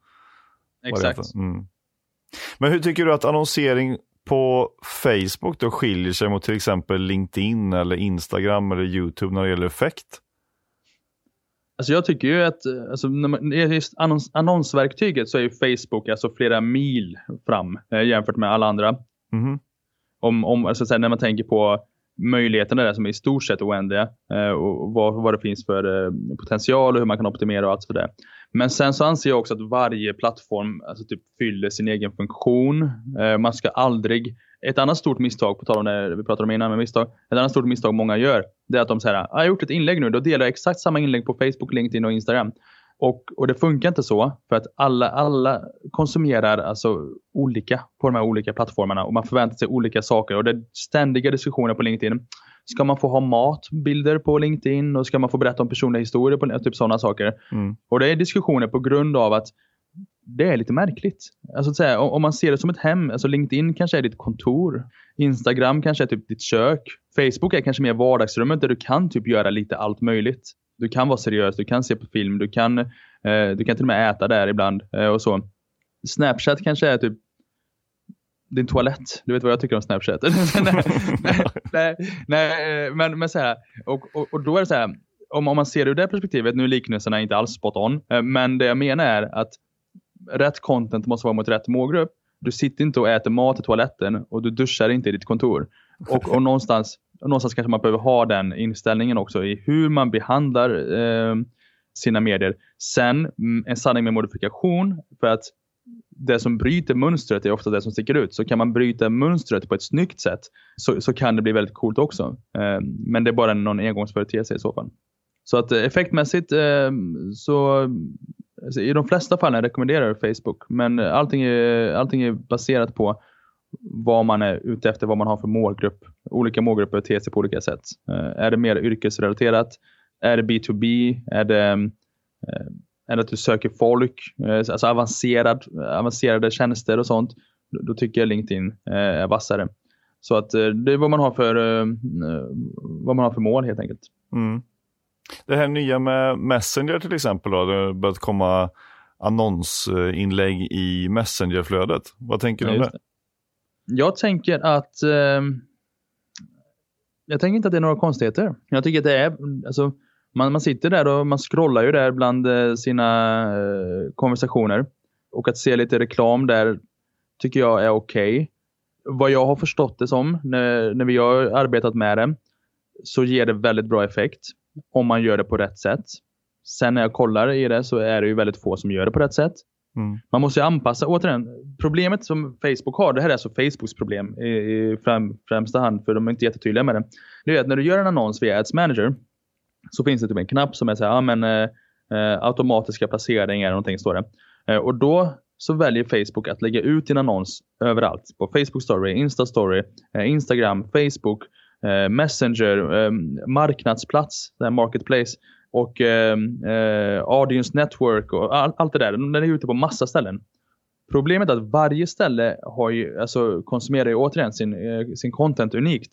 Exakt. Men hur tycker du att annonsering på Facebook då skiljer sig mot till exempel LinkedIn eller Instagram eller YouTube när det gäller effekt? Alltså jag tycker ju att alltså, när man, just annonsverktyget så är ju Facebook alltså flera mil fram jämfört med alla andra. Mm-hmm. Om alltså, när man tänker på möjligheterna där som är i stort sett oändliga och vad det finns för potential och hur man kan optimera och allt för det. Men sen så anser jag också att varje plattform alltså typ fyller sin egen funktion. Man ska aldrig... Ett annat stort misstag, på tal om det vi pratade om innan med misstag. Ett annat stort misstag många gör, det är att de säger att jag har gjort ett inlägg nu, då delar jag exakt samma inlägg på Facebook, LinkedIn och Instagram. Och det funkar inte så, för att alla konsumerar alltså olika på de här olika plattformarna och man förväntar sig olika saker. Och det är ständiga diskussioner på LinkedIn. Ska man få ha matbilder på LinkedIn och ska man få berätta om personliga historier på typ sådana saker. Mm. Och det är diskussioner på grund av att det är lite märkligt. Alltså att säga, om man ser det som ett hem, alltså LinkedIn kanske är ditt kontor, Instagram kanske är typ ditt kök, Facebook är kanske mer vardagsrummet där du kan typ göra lite allt möjligt. Du kan vara seriös, du kan se på film, du kan till och med äta där ibland och så. Snapchat kanske är typ din toalett. Du vet vad jag tycker om Snapchat. nej, men så här och då är det så här, om man ser det ur det perspektivet, nu liknelserna är inte alls spot on, men det jag menar är att rätt content måste vara mot rätt målgrupp. Du sitter inte och äter mat i toaletten och du duschar inte i ditt kontor. Och någonstans kanske man behöver ha den inställningen också i hur man behandlar sina medier. Sen en sanning med modifikation, för att det som bryter mönstret är ofta det som sticker ut. Så kan man bryta mönstret på ett snyggt sätt så kan det bli väldigt coolt också. Men det är bara någon engångsföreteelse i så fall. Så att effektmässigt så... Alltså, i de flesta fallen rekommenderar jag Facebook. Men allting är baserat på vad man är ute efter, vad man har för målgrupp. Olika målgrupper ter sig på olika sätt. Är det mer yrkesrelaterat? Är det B2B? Är det att du söker folk? Alltså avancerade tjänster och sånt. Då tycker jag LinkedIn är vassare. Så att det är vad man har för mål helt enkelt. Mm. Det här nya med Messenger till exempel då, det har börjat komma annonsinlägg i Messengerflödet. Vad tänker du om det? Jag tänker att jag tänker inte att det är några konstigheter. Jag tycker att det är alltså, man sitter där och man scrollar ju där bland sina konversationer, och att se lite reklam där tycker jag är okej. Vad jag har förstått det som när vi har arbetat med det, så ger det väldigt bra effekt om man gör det på rätt sätt. Sen när jag kollar i det så är det ju väldigt få som gör det på rätt sätt. Mm. Man måste ju anpassa. Återigen, problemet som Facebook har, det här är alltså Facebooks problem i främsta hand, för de är inte jättetydliga med det. Det är att när du gör en annons via Ads Manager så finns det typ en knapp som är så här, automatiska placeringar eller någonting står det. Och då så väljer Facebook att lägga ut din annons överallt. På Facebook Story, Insta Story, Instagram, Facebook, Messenger, marknadsplats, den marketplace, och audience network och allt det där. Den är ute på massa ställen. Problemet är att varje ställe har ju, alltså, konsumerar ju återigen sin content unikt.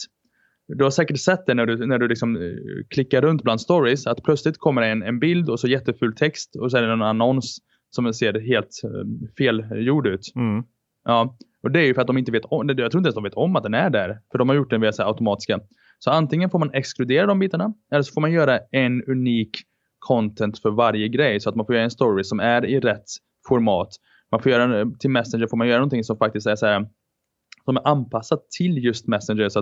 Du har säkert sett det när du liksom klickar runt bland stories, att plötsligt kommer en bild och så jättefull text och så är det en annons som ser helt felgjord ut. Mm. Ja. Och det är ju för att de inte vet om, jag tror inte ens de vet om att den är där. För de har gjort den via så här automatiska. Så antingen får man exkludera de bitarna, eller så får man göra en unik content för varje grej. Så att man får göra en story som är i rätt format. Man får göra, till Messenger får man göra någonting som faktiskt är så här, som är anpassat till just Messenger. Så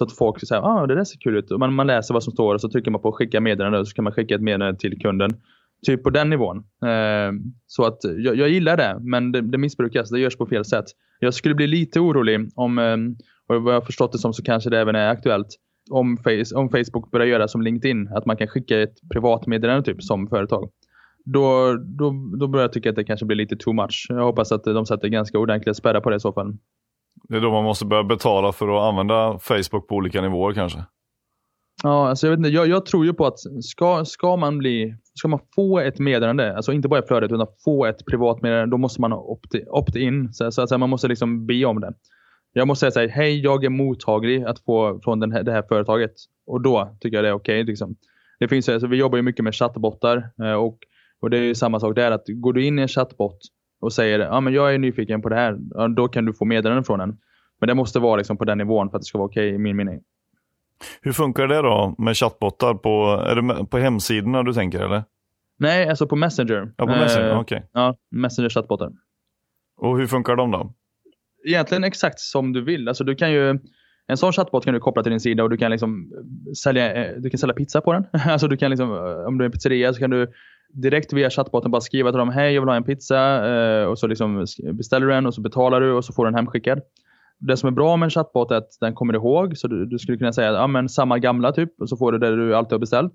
att folk säger, det där ser kul ut. Och man läser vad som står och så trycker man på skicka meddelande, och så kan man skicka ett meddelande till kunden. Typ på den nivån. Så att jag gillar det. Men det missbrukas. Det görs på fel sätt. Jag skulle bli lite orolig om, och vad jag förstått det som så kanske det även är aktuellt, om Facebook börjar göra som LinkedIn, att man kan skicka ett privatmeddelande typ som företag. Då börjar jag tycka att det kanske blir lite too much. Jag hoppas att de sätter ganska ordentligt spärrar på det i så fall. Det är då man måste börja betala för att använda Facebook på olika nivåer kanske. Ja, alltså jag vet inte, jag tror ju på att ska man få ett meddelande, alltså inte bara flödet utan få ett privat meddelande, då måste man opt-in, så man måste liksom be om det. Jag måste säga hej, jag är mottaglig att få från det här företaget, och då tycker jag det är okej liksom. Det finns, alltså, vi jobbar ju mycket med chattbottar och det är ju samma sak där, att går du in i en chattbot och säger men jag är nyfiken på det här, då kan du få meddelanden från den. Men det måste vara liksom på den nivån för att det ska vara okej i min mening. Hur funkar det då med chattbottar på, är det på hemsidorna du tänker eller? Nej, alltså på Messenger. Ja, på Messenger, okej. Okay. Ja, Messenger chattbottar. Och hur funkar de då? Egentligen exakt som du vill. Alltså du kan ju, en sån chattbot kan du koppla till din sida och du kan liksom sälja pizza på den. Alltså du kan liksom, om du är en pizzeria så kan du direkt via chattbotten bara skriva till dem, hej jag vill ha en pizza, och så liksom beställer du den och så betalar du och så får den hemskickad. Det som är bra med en chattbot är att den kommer ihåg, så du skulle kunna säga ja, men samma gamla typ, och så får du det du alltid har beställt.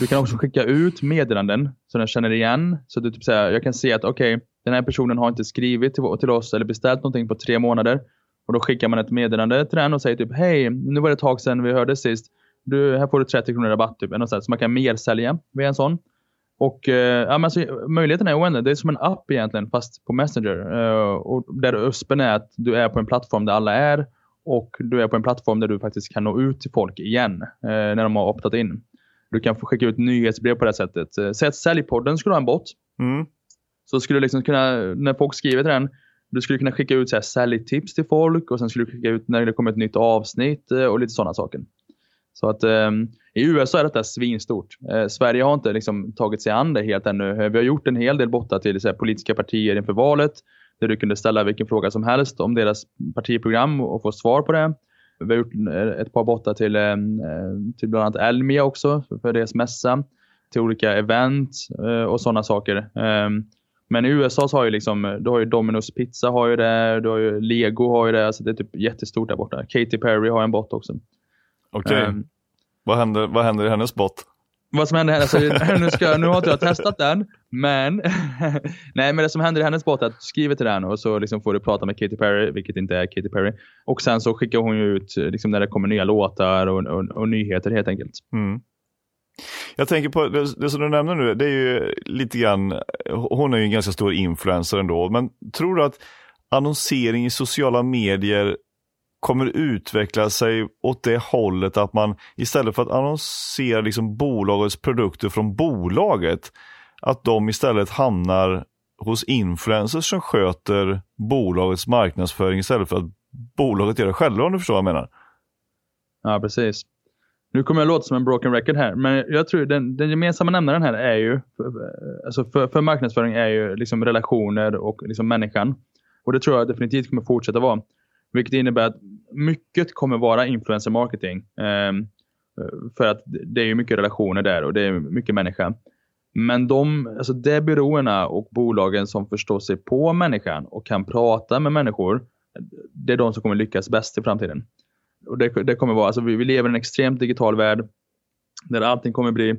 Du kan också skicka ut meddelanden så den känner igen, så du typ säger, jag kan se att okej, den här personen har inte skrivit till oss eller beställt någonting på 3 månader, och då skickar man ett meddelande till den och säger typ hej, nu var det ett tag sedan vi hördes sist, du, här får du 30 kronor rabatt typ, så man kan mer sälja via en sån. Och ja, men så, möjligheten är oändlig. Det är som en app egentligen fast på Messenger, och där USPen är att du är på en plattform där alla är, och du är på en plattform där du faktiskt kan nå ut till folk igen när de har optat in. Du kan få skicka ut nyhetsbrev på det här sättet. Säg att Cellpodden skulle ha en bot, så skulle du liksom kunna, när folk skriver till den, du skulle kunna skicka ut säljtips till folk, och sen skulle du skicka ut när det kommer ett nytt avsnitt och lite sådana saker. Så att i USA är detta svinstort. Sverige har inte liksom tagit sig an det helt ännu. Vi har gjort en hel del bottar till så här, politiska partier inför valet, där du kunde ställa vilken fråga som helst om deras partiprogram och få svar på det. Vi har gjort ett par bottar till bland annat Elmia också, för deras mässa, till olika event och sådana saker. Men i USA så har ju liksom, du har ju Domino's Pizza har ju det, du har ju Lego har ju det, alltså det är typ jättestort där borta. Katy Perry har en bot också. Okej. Okay. Vad händer i hennes bot? Vad som händer i hennes, alltså, nu har inte jag testat den, men nej, men det som händer i hennes bot är att du skriver till den och så liksom får du prata med Katy Perry, vilket inte är Katy Perry, och sen så skickar hon ju ut liksom när det kommer nya låtar och nyheter helt enkelt. Mm. Jag tänker på det som du nämner nu, det är ju lite grann, hon är ju en ganska stor influencer ändå, men tror du att annonsering i sociala medier kommer utveckla sig åt det hållet att man istället för att annonsera liksom bolagets produkter från bolaget, att de istället hamnar hos influencers som sköter bolagets marknadsföring istället för att bolaget gör det själva, om du förstår vad jag menar? Ja, precis. Nu kommer jag låta som en broken record här, men jag tror den gemensamma nämnaren här är ju, alltså för marknadsföring är ju liksom relationer och liksom människan, och det tror jag definitivt kommer fortsätta vara. Vilket innebär att mycket kommer vara influencer marketing. För att det är ju mycket relationer där och det är mycket människa. Men alltså det är byråerna och bolagen som förstår sig på människan och kan prata med människor, det är de som kommer lyckas bäst i framtiden. Och det kommer vara, alltså vi lever i en extremt digital värld där allting kommer bli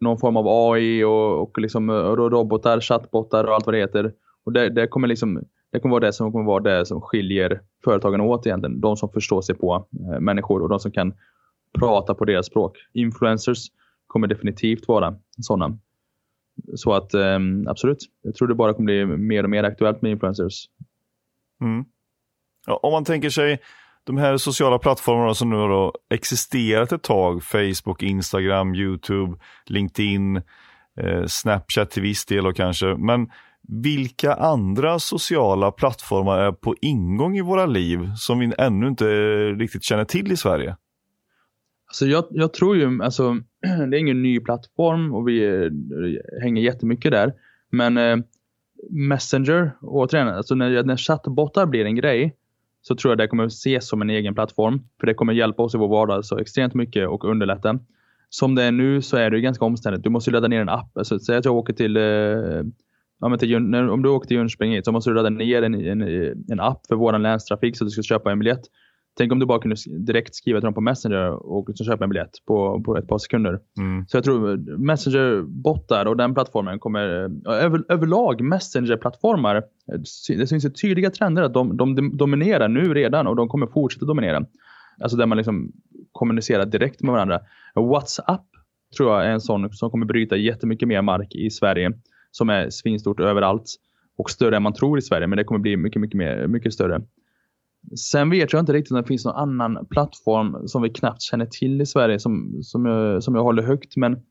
någon form av AI och liksom robotar, chattbottar och allt vad det heter. Och det kommer liksom, det kommer vara det som skiljer företagen åt egentligen. De som förstår sig på människor och de som kan prata på deras språk. Influencers kommer definitivt vara sådana. Så att absolut, jag tror det bara kommer bli mer och mer aktuellt med influencers. Mm. Ja, om man tänker sig de här sociala plattformarna som nu har existerat ett tag, Facebook, Instagram, YouTube, LinkedIn, Snapchat till viss del och kanske, men vilka andra sociala plattformar är på ingång i våra liv som vi ännu inte riktigt känner till i Sverige? Alltså jag tror ju, alltså, det är ingen ny plattform och vi hänger jättemycket där. Men Messenger, återigen, alltså när chattbottar blir en grej, så tror jag det kommer att ses som en egen plattform. För det kommer hjälpa oss i vår vardag så extremt mycket och underlätta. Som det är nu så är det ju ganska omständigt. Du måste ladda ner en app. Alltså, säg att jag åker till... om du åker till Jönköping så måste du ladda ner en app för våran länstrafik så att du ska köpa en biljett. Tänk om du bara kunde direkt skriva till dem på Messenger och köpa en biljett på ett par sekunder. Mm. Så jag tror Messenger-bottar och den plattformen kommer... Överlag Messenger-plattformar, det syns ju tydliga trender att de dominerar nu redan och de kommer fortsätta dominera. Alltså där man liksom kommunicerar direkt med varandra. WhatsApp tror jag är en sån som kommer bryta jättemycket mer mark i Sverige, som är svinstort överallt och större än man tror i Sverige, men det kommer bli mycket, mycket, mer, mycket större. Sen vet jag inte riktigt om det finns någon annan plattform som vi knappt känner till i Sverige som jag håller högt, men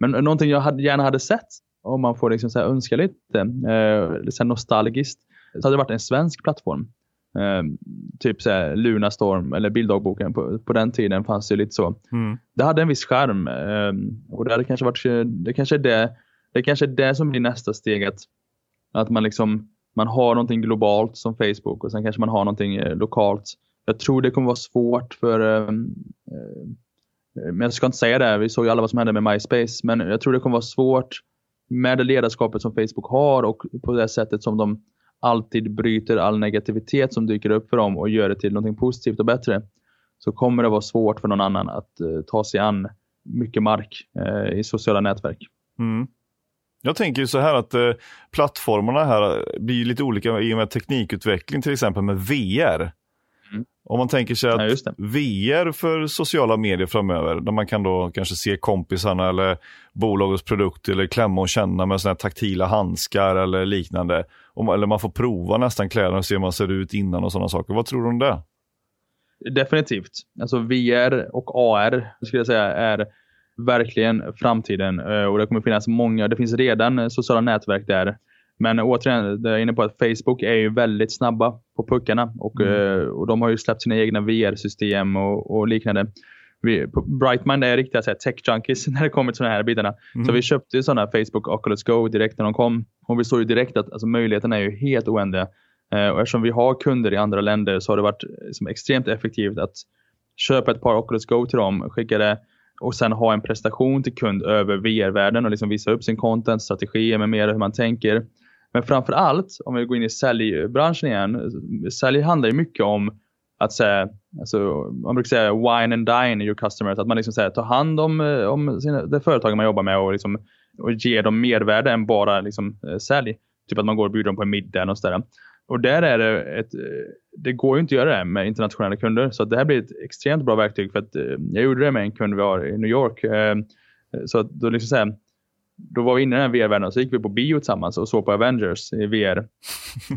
någonting jag gärna hade sett, om man får liksom så här önska lite så här nostalgiskt, så hade det varit en svensk plattform. Typ så här Luna Storm eller Bilddagboken på den tiden fanns det lite så. Mm. Det hade en viss skärm och det hade kanske varit det kanske är det som blir nästa steg, att man liksom man har någonting globalt som Facebook och sen kanske man har någonting lokalt. Jag tror det kommer vara svårt för men jag ska inte säga det, vi såg ju alla vad som hände med MySpace, men jag tror det kommer vara svårt med det ledarskapet som Facebook har och på det sättet som de alltid bryter all negativitet som dyker upp för dem och gör det till någonting positivt och bättre, så kommer det vara svårt för någon annan att ta sig an mycket mark i sociala nätverk. Mm. Jag tänker ju så här att plattformarna här blir lite olika i och med teknikutveckling, till exempel med VR. Mm. Om man tänker sig att VR för sociala medier framöver, där man kan då kanske se kompisarna eller bolagets produkter eller klämma och känna med sådana här taktila handskar eller liknande. Eller man får prova nästan kläderna och se hur man ser ut innan och sådana saker. Vad tror du om det? Definitivt. Alltså VR och AR skulle jag säga är verkligen framtiden. Och det kommer finnas många, det finns redan sociala nätverk där. Men återigen, det är inne på att Facebook är ju väldigt snabba på puckarna. Och de har ju släppt sina egna VR-system och liknande. Bright Mind är riktiga tech-junkies när det kommer till sådana här bitarna. Mm. Så vi köpte ju sådana Facebook Oculus Go direkt när de kom. Och vi såg ju direkt att alltså, möjligheten är ju helt oändliga. Och eftersom vi har kunder i andra länder så har det varit liksom, extremt effektivt att köpa ett par Oculus Go till dem, skicka det och sen ha en prestation till kund över VR-världen och liksom visa upp sin content, strategier med mer hur man tänker. Men framförallt, om vi går in i säljbranschen igen, sälj handlar ju mycket om att säga, alltså, man brukar säga wine and dine your customers, att man liksom säger, ta hand om sina, det företag man jobbar med och, liksom, och ge dem mervärde än bara liksom, sälj. Typ att man går och bjuder dem på en middag och sådär. Och där är det det går ju inte att göra det med internationella kunder, så att det här blir ett extremt bra verktyg, för att jag gjorde det med en kund vi har i New York, så att då liksom såhär, då var vi inne i den VR-världen och så gick vi på bio tillsammans och såg på Avengers i VR.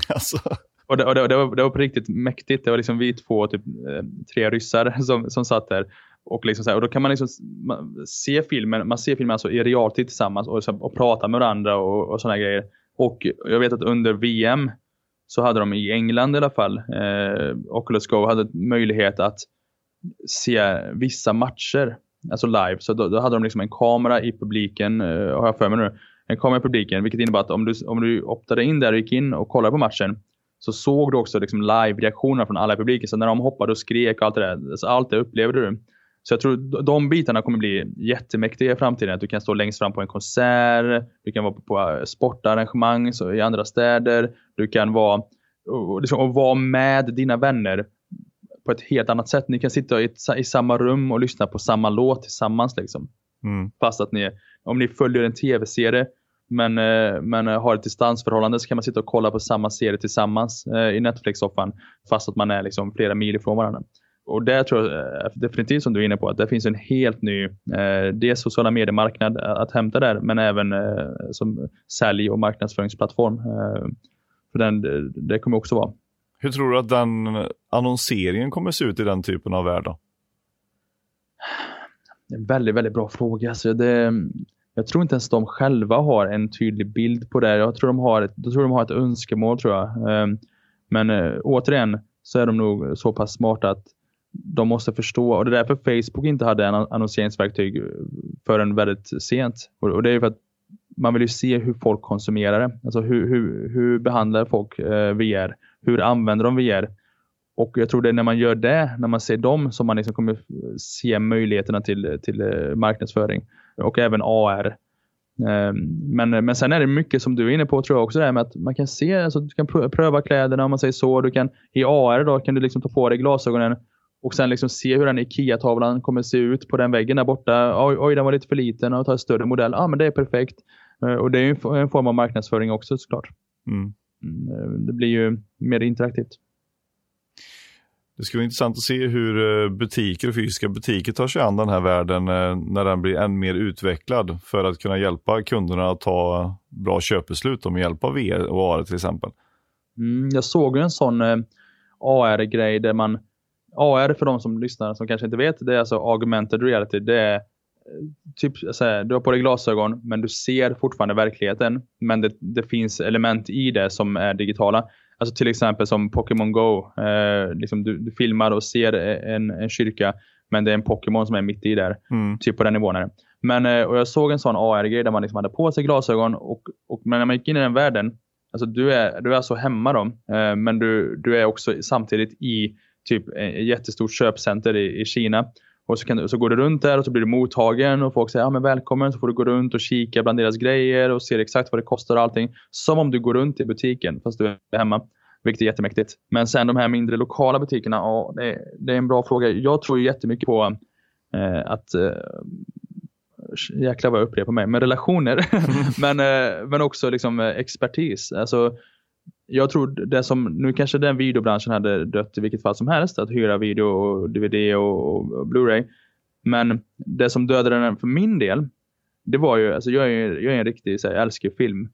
Alltså. Och det var på riktigt mäktigt. Det var liksom vi två, typ tre ryssar som satt där. Och, liksom så här, och då kan man liksom se filmen alltså i realtid tillsammans och prata med varandra och sådana grejer. Och jag vet att under VM så hade de i England i alla fall, Oculus Go hade möjlighet att se vissa matcher. Alltså live, så då hade de liksom en kamera i publiken, har jag för mig nu, en kamera i publiken, vilket innebär att om du optade in där och gick in och kollade på matchen, så såg du också liksom live-reaktioner från alla i publiken, så när de hoppade och skrek och allt det där, alltså allt det upplevde du. Så jag tror de bitarna kommer bli jättemäktiga i framtiden, att du kan stå längst fram på en konsert, du kan vara på sportarrangemang så i andra städer, du kan vara och vara med dina vänner på ett helt annat sätt. Ni kan sitta i samma rum och lyssna på samma låt tillsammans liksom. Mm. Fast att om ni följer en tv-serie men har ett distansförhållande, så kan man sitta och kolla på samma serie tillsammans i Netflix-soffan, fast att man är liksom flera mil ifrån varandra. Och det tror jag definitivt, som du är inne på, att det finns en helt ny sociala mediemarknad att hämta där, men även som sälj- och marknadsföringsplattform. För det kommer också vara. Hur tror du att den annonseringen kommer se ut i den typen av värld då? Det är en väldigt, väldigt bra fråga. Alltså jag tror inte ens de själva har en tydlig bild på det. Jag tror de har ett önskemål, tror jag. Men återigen så är de nog så pass smarta att de måste förstå. Och det är därför Facebook inte hade en annonseringsverktyg förrän väldigt sent. Och det är ju för att man vill ju se hur folk konsumerar det. Alltså hur behandlar folk VR? Hur använder de VR? Och jag tror det är när man gör det, när man ser dem, som man liksom kommer se möjligheterna till marknadsföring. Och även AR. Men sen är det mycket som du är inne på, tror jag också, det här med att man kan se, alltså, du kan pröva kläderna om man säger så. Du kan, i AR då, kan du liksom ta på dig glasögonen och sen liksom se hur den IKEA-tavlan kommer se ut på den väggen där borta. Oj, den var lite för liten, och ta en större modell. Ja, men det är perfekt. Och det är ju en form av marknadsföring också, såklart. Mm. Det blir ju mer interaktivt. Det skulle vara intressant att se hur butiker och fysiska butiker tar sig an den här världen när den blir än mer utvecklad, för att kunna hjälpa kunderna att ta bra köpbeslut med hjälp av VR och AR till exempel. Jag såg ju en sån AR-grej där man, AR för de som lyssnar som kanske inte vet, det är alltså augmented reality. Det är typ såhär, du har på dig glasögon men du ser fortfarande verkligheten, men det finns element i det som är digitala. Alltså till exempel som Pokémon Go. Liksom du filmar och ser en kyrka. Men det är en Pokémon som är mitt i där. Mm. Typ på den nivån är det. Men, och jag såg en sån ARG där man liksom hade på sig glasögon. Men när man gick in i den världen. Alltså du är alltså hemma då. Men du är också samtidigt i typ ett jättestort köpcenter i Kina. Och så går du runt där och så blir du mottagen. Och folk säger men välkommen. Så får du gå runt och kika bland deras grejer. Och ser exakt vad det kostar och allting. Som om du går runt i butiken fast du är hemma. Vilket är jättemäktigt. Men sen de här mindre lokala butikerna. Ja, det är en bra fråga. Jag tror ju jättemycket på att... jäklar vad jag upprepar mig. Men relationer. men också liksom expertis. Alltså, jag tror det som... Nu kanske den videobranschen hade dött i vilket fall som helst. Att hyra video och DVD och Blu-ray. Men det som dödade den för min del. Det var ju... Alltså, jag är en riktig älskar film.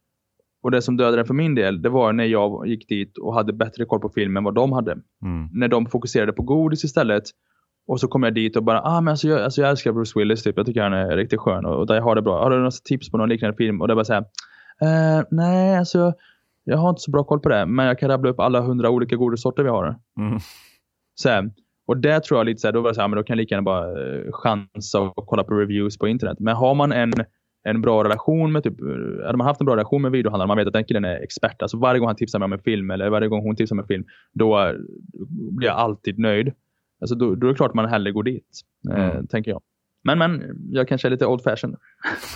Och det som dödade den för min del, det var när jag gick dit och hade bättre koll på filmen än vad de hade. Mm. När de fokuserade på godis istället. Och så kom jag dit och bara, jag älskar Bruce Willis typ. Jag tycker han är riktigt skön och där har det bra. Har du några tips på någon liknande film? Och det bara så här, nej alltså jag har inte så bra koll på det. Men jag kan rabbla upp alla 100 olika godissorter vi har. Mm. Så här, och det tror jag lite så här, då var det så här, men då kan jag lika gärna bara chansa och kolla på reviews på internet. Men har man en bra relation med typ, hade man haft en bra relation med videohandlaren, man vet att den killen är expert, alltså varje gång han tipsar mig om en film eller varje gång hon tipsar mig om en film, då blir jag alltid nöjd. Alltså då är det klart man hellre går dit, tänker jag. Men jag kanske är lite old fashioned.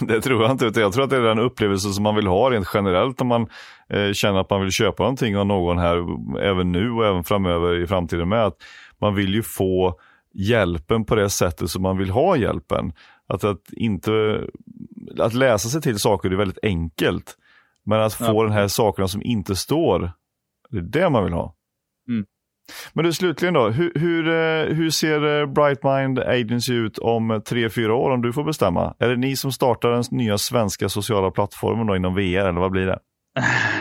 Det tror jag inte, utan jag tror att det är den upplevelse som man vill ha rent generellt om man känner att man vill köpa någonting av någon här, även nu och även framöver i framtiden, med att man vill ju få hjälpen på det sättet som man vill ha hjälpen. Att läsa sig till saker är väldigt enkelt. Men att få den här sakerna som inte står, det är det man vill ha. Mm. Men du, slutligen då, hur ser Bright Mind Agency ut om 3-4 år om du får bestämma? Är det ni som startar den nya svenska sociala plattformen då inom VR, eller vad blir det?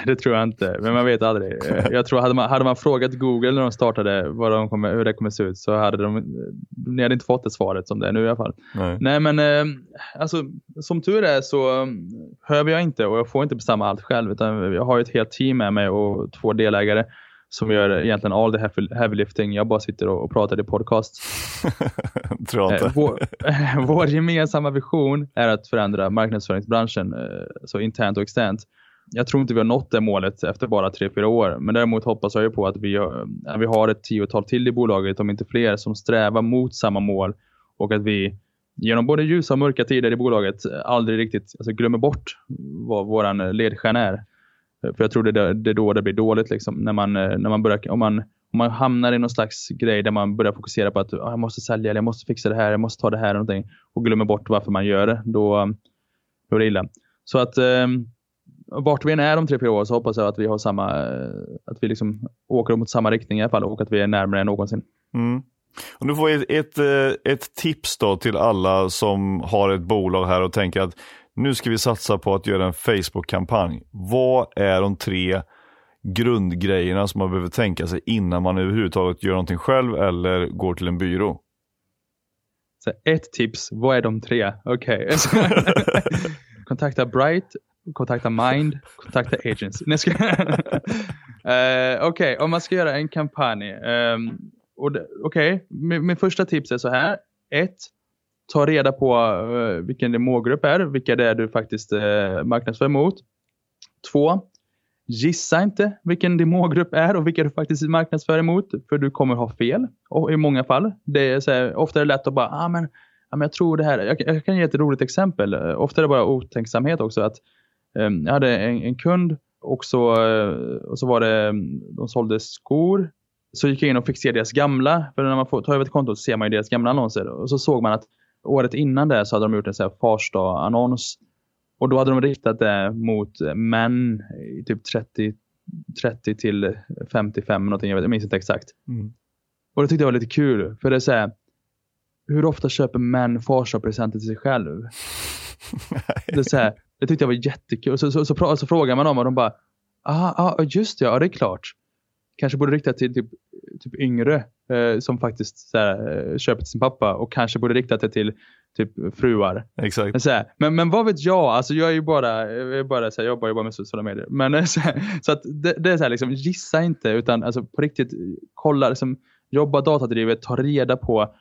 Det tror jag inte, men man vet aldrig. Jag tror hade man frågat Google när de startade hur det kommer se ut, så ni hade inte fått det svaret som det är nu i alla fall. Nej men alltså, som tur är så hör jag inte och jag får inte bestämma allt själv, utan jag har ju ett helt team med mig och 2 delägare som gör egentligen all the heavy lifting. Jag bara sitter och pratar i podcast. Tror inte. Vår gemensamma vision är att förändra marknadsföringsbranschen så internt och externt. Jag tror inte vi har nått det målet efter bara 3-4 år. Men däremot hoppas jag ju på att vi har ett 10-tal till i bolaget, om inte fler, som strävar mot samma mål. Och att vi genom både ljusa och mörka tider i bolaget aldrig riktigt glömmer bort vad våran ledstjärna är. För jag tror det är då det blir dåligt. Liksom. När man börjar, om man hamnar i någon slags grej där man börjar fokusera på att jag måste sälja, eller jag måste fixa det här, jag måste ta det här och någonting. Och glömmer bort varför man gör det. Då är det illa. Så att... vart vi än är om 3-4 år så hoppas jag att vi har samma, att vi liksom åker mot samma riktning i alla fall, och att vi är närmare än någonsin. Mm. Och nu får vi ett tips då till alla som har ett bolag här och tänker att nu ska vi satsa på att göra en Facebook-kampanj. Vad är de 3 grundgrejerna som man behöver tänka sig innan man överhuvudtaget gör någonting själv eller går till en byrå? Så ett tips, vad är de 3? Okej. Kontakta Bright, kontakta Mind, kontakta Agents. Okej, om man ska göra en kampanj. Okej, min första tips är så här. 1. Ta reda på vilken målgrupp är. Vilka det är du faktiskt marknadsför mot. 2. Gissa inte vilken din målgrupp är och vilka du faktiskt marknadsför emot. För du kommer ha fel. Och i många fall. Det är så här, ofta är det lätt att bara... Men jag tror det här... Jag kan ge ett roligt exempel. Ofta är det bara otänksamhet också. Att jag hade en kund och så var det, de sålde skor. Så gick jag in och fick se deras gamla. För när man tar över ett konto så ser man ju deras gamla annonser. Och så såg man att året innan det så hade de gjort en så här farsdag-annons. Och då hade de riktat det mot män i typ 30 till 55 någonting. Jag minns inte exakt. Mm. Och det tyckte jag var lite kul. För det är så här... Hur ofta köper män farsdagspresenter till sig själv? Det tyckte jag var jättekul. Så frågar man dem och de bara... just det, ja det är klart. Kanske borde rikta till typ yngre som faktiskt köper till sin pappa. Och kanske borde rikta det till typ fruar. Exakt. Men, så här, men vad vet jag? Alltså jag är ju bara så här, jag jobbar ju bara med sociala medier. Men så att det är så här liksom, gissa inte, utan alltså på riktigt kolla liksom, jobba datadrivet, ta reda på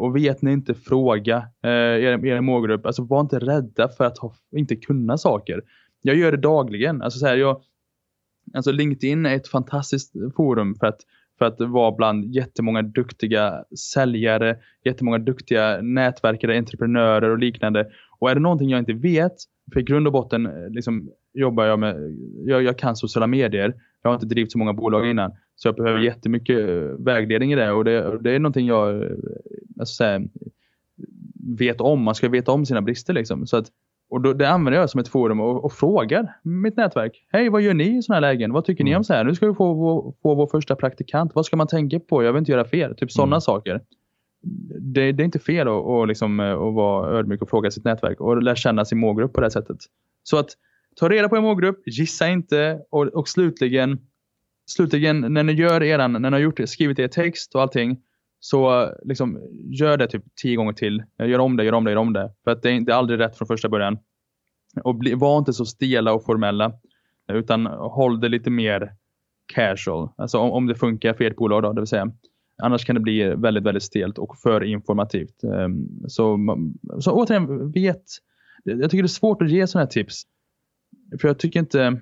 och vet ni inte, fråga er målgrupp. Alltså var inte rädda för att inte kunna saker. Jag gör det dagligen. Alltså så här, alltså LinkedIn är ett fantastiskt forum för att vara bland jättemånga duktiga säljare, jättemånga duktiga nätverkare, entreprenörer och liknande. Och är det någonting jag inte vet, för i grund och botten liksom, jobbar jag med, jag kan sociala medier, jag har inte drivit så många bolag innan, så jag behöver jättemycket vägledning i det, och det är någonting jag vet om, man ska veta om sina brister liksom, så att, och då, det använder jag som ett forum och frågar mitt nätverk. Hej, vad gör ni i sådana här lägen? Vad tycker ni om så här? Nu ska vi få vår första praktikant. Vad ska man tänka på? Jag vill inte göra fel. Typ sådana saker. Det är inte fel att liksom, vara ödmjuk och fråga sitt nätverk. Och lära känna sin målgrupp på det här sättet. Så att ta reda på en målgrupp. Gissa inte. Och slutligen när ni har gjort det, skrivit er text och allting. Så liksom, gör det typ 10 gånger till. Gör om det. För att det är aldrig rätt från första början. Och var inte så stela och formella. Utan håll det lite mer casual. Alltså om det funkar för ert bolag då, det vill säga. Annars kan det bli väldigt, väldigt stelt och för informativt. Så återigen, jag tycker det är svårt att ge sådana här tips. För jag tycker inte...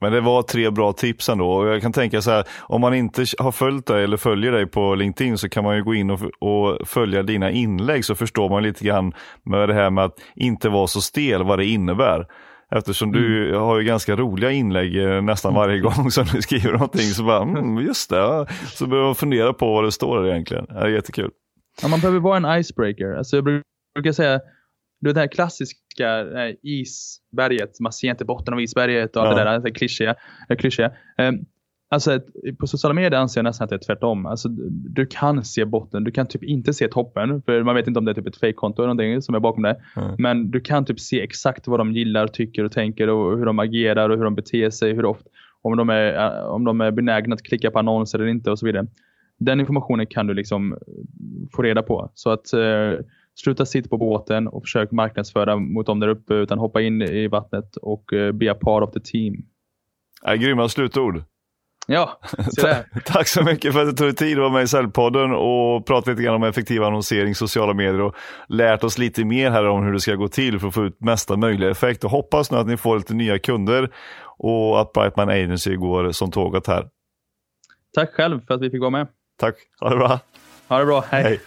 Men det var 3 bra tips ändå, och jag kan tänka så här, om man inte har följt dig eller följer dig på LinkedIn, så kan man ju gå in och följa dina inlägg, så förstår man lite grann med det här med att inte vara så stel, vad det innebär. Eftersom du har ju ganska roliga inlägg nästan varje gång som du skriver någonting, så bara, just det, så behöver man fundera på vad det står egentligen. Det är jättekul. Ja, man behöver vara en icebreaker. Alltså jag brukar säga, det är det här klassiska isberget. Man ser inte botten av isberget och det där klyschiga. Alltså på sociala medier anser jag nästan att det är tvärtom. Alltså, du kan se botten. Du kan typ inte se toppen. För man vet inte om det är typ ett fake-konto eller någonting som är bakom det. Mm. Men du kan typ se exakt vad de gillar, tycker och tänker. Och hur de agerar och hur de beter sig. Hur ofta, om de är benägna att klicka på annonser eller inte och så vidare. Den informationen kan du liksom få reda på. Så att... sluta sitta på båten och försök marknadsföra mot dem där uppe, utan hoppa in i vattnet och be a part of the team. Grymma slutord. Ja, tack så mycket för att du tog tid att vara med i Cellpodden och prata lite grann om effektiv annonsering, sociala medier, och lärt oss lite mer här om hur det ska gå till för att få ut mesta möjliga effekt. Och hoppas nu att ni får lite nya kunder och att Bright Mind Agency går som tåget här. Tack själv för att vi fick vara med. Tack, ha det bra. Ha det bra, hej.